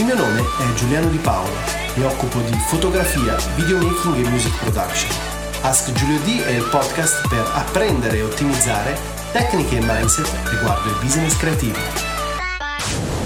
Il mio nome è Giuliano Di Paolo, mi occupo di fotografia, videomaking e music production. Ask Giulio D è il podcast per apprendere e ottimizzare tecniche e mindset riguardo il business creativo.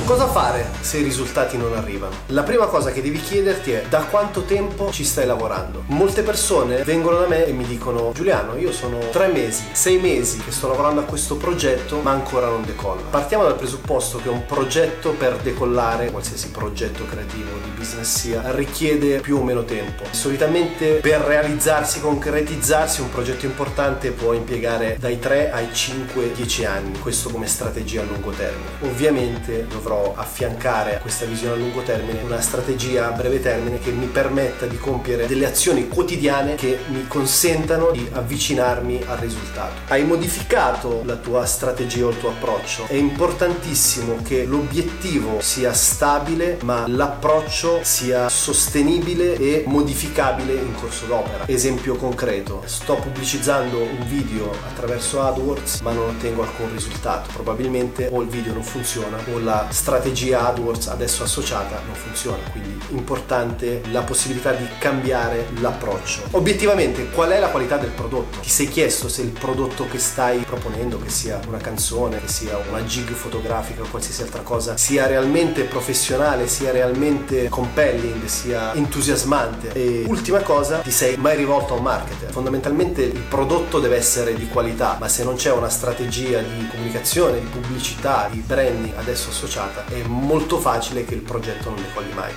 Cosa fare se i risultati non arrivano? La prima cosa che devi chiederti è: da quanto tempo ci stai lavorando? Molte persone vengono da me e mi dicono: Giuliano, io sono 3 mesi, 6 mesi che sto lavorando a questo progetto ma ancora non decolla. Partiamo dal presupposto che un progetto, per decollare, qualsiasi progetto creativo di business sia, richiede più o meno tempo. Solitamente per realizzarsi, concretizzarsi, un progetto importante può impiegare dai 3 ai 5-10 anni, questo come strategia a lungo termine. Ovviamente dovrò affiancare a questa visione a lungo termine una strategia a breve termine che mi permetta di compiere delle azioni quotidiane che mi consentano di avvicinarmi al risultato. Hai modificato la tua strategia o il tuo approccio? È importantissimo che l'obiettivo sia stabile, ma l'approccio sia sostenibile e modificabile in corso d'opera. Esempio concreto: sto pubblicizzando un video attraverso AdWords ma non ottengo alcun risultato. Probabilmente o il video non funziona o la strategia AdWords adesso associata non funziona, quindi importante la possibilità di cambiare l'approccio. Obiettivamente, qual è la qualità del prodotto? Ti sei chiesto se il prodotto che stai proponendo, che sia una canzone, che sia una gig fotografica o qualsiasi altra cosa, sia realmente professionale, sia realmente compelling, sia entusiasmante? E ultima cosa, ti sei mai rivolto a un marketer? Fondamentalmente il prodotto deve essere di qualità, ma se non c'è una strategia di comunicazione, di pubblicità, di branding adesso associata, è molto facile che il progetto non decolli mai.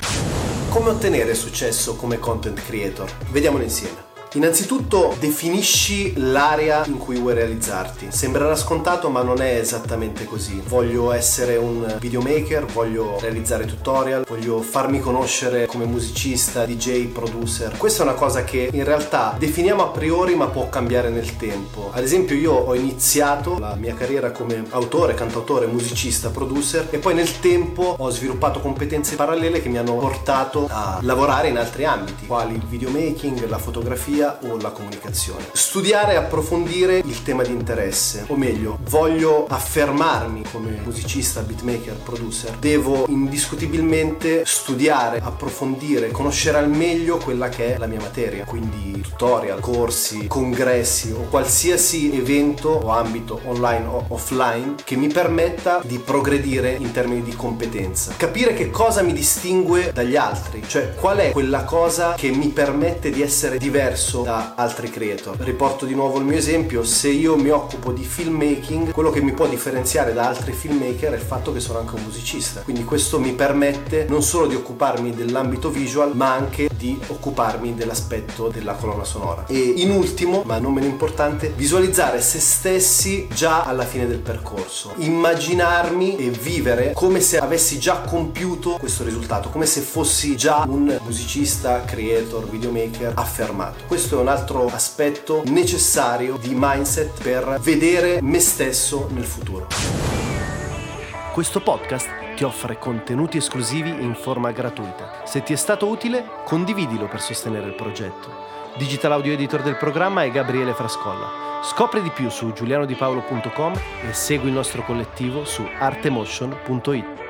Come ottenere successo come content creator? Vediamolo insieme. Innanzitutto definisci l'area in cui vuoi realizzarti. Sembrerà scontato ma non è esattamente così. Voglio essere un videomaker, voglio realizzare tutorial, voglio farmi conoscere come musicista, DJ, producer. Questa è una cosa che in realtà definiamo a priori ma può cambiare nel tempo. Ad esempio, io ho iniziato la mia carriera come autore, cantautore, musicista, producer e poi nel tempo ho sviluppato competenze parallele che mi hanno portato a lavorare in altri ambiti, quali il videomaking, la fotografia o la comunicazione. Studiare e approfondire il tema di interesse, o meglio, voglio affermarmi come musicista, beatmaker, producer, devo indiscutibilmente studiare, approfondire, conoscere al meglio quella che è la mia materia, quindi tutorial, corsi, congressi o qualsiasi evento o ambito online o offline che mi permetta di progredire in termini di competenza. Capire che cosa mi distingue dagli altri, cioè qual è quella cosa che mi permette di essere diverso da altri creator. Riporto di nuovo il mio esempio: se io mi occupo di filmmaking, quello che mi può differenziare da altri filmmaker è il fatto che sono anche un musicista, quindi questo mi permette non solo di occuparmi dell'ambito visual ma anche di occuparmi dell'aspetto della colonna sonora. E in ultimo, ma non meno importante, visualizzare se stessi già alla fine del percorso, immaginarmi e vivere come se avessi già compiuto questo risultato, come se fossi già un musicista, creator, videomaker affermato. Questo è un altro aspetto necessario di mindset per vedere me stesso nel futuro. Questo podcast ti offre contenuti esclusivi in forma gratuita. Se ti è stato utile, condividilo per sostenere il progetto. Digital audio editor del programma è Gabriele Frascolla. Scopri di più su giulianodipaolo.com e segui il nostro collettivo su artemotion.it.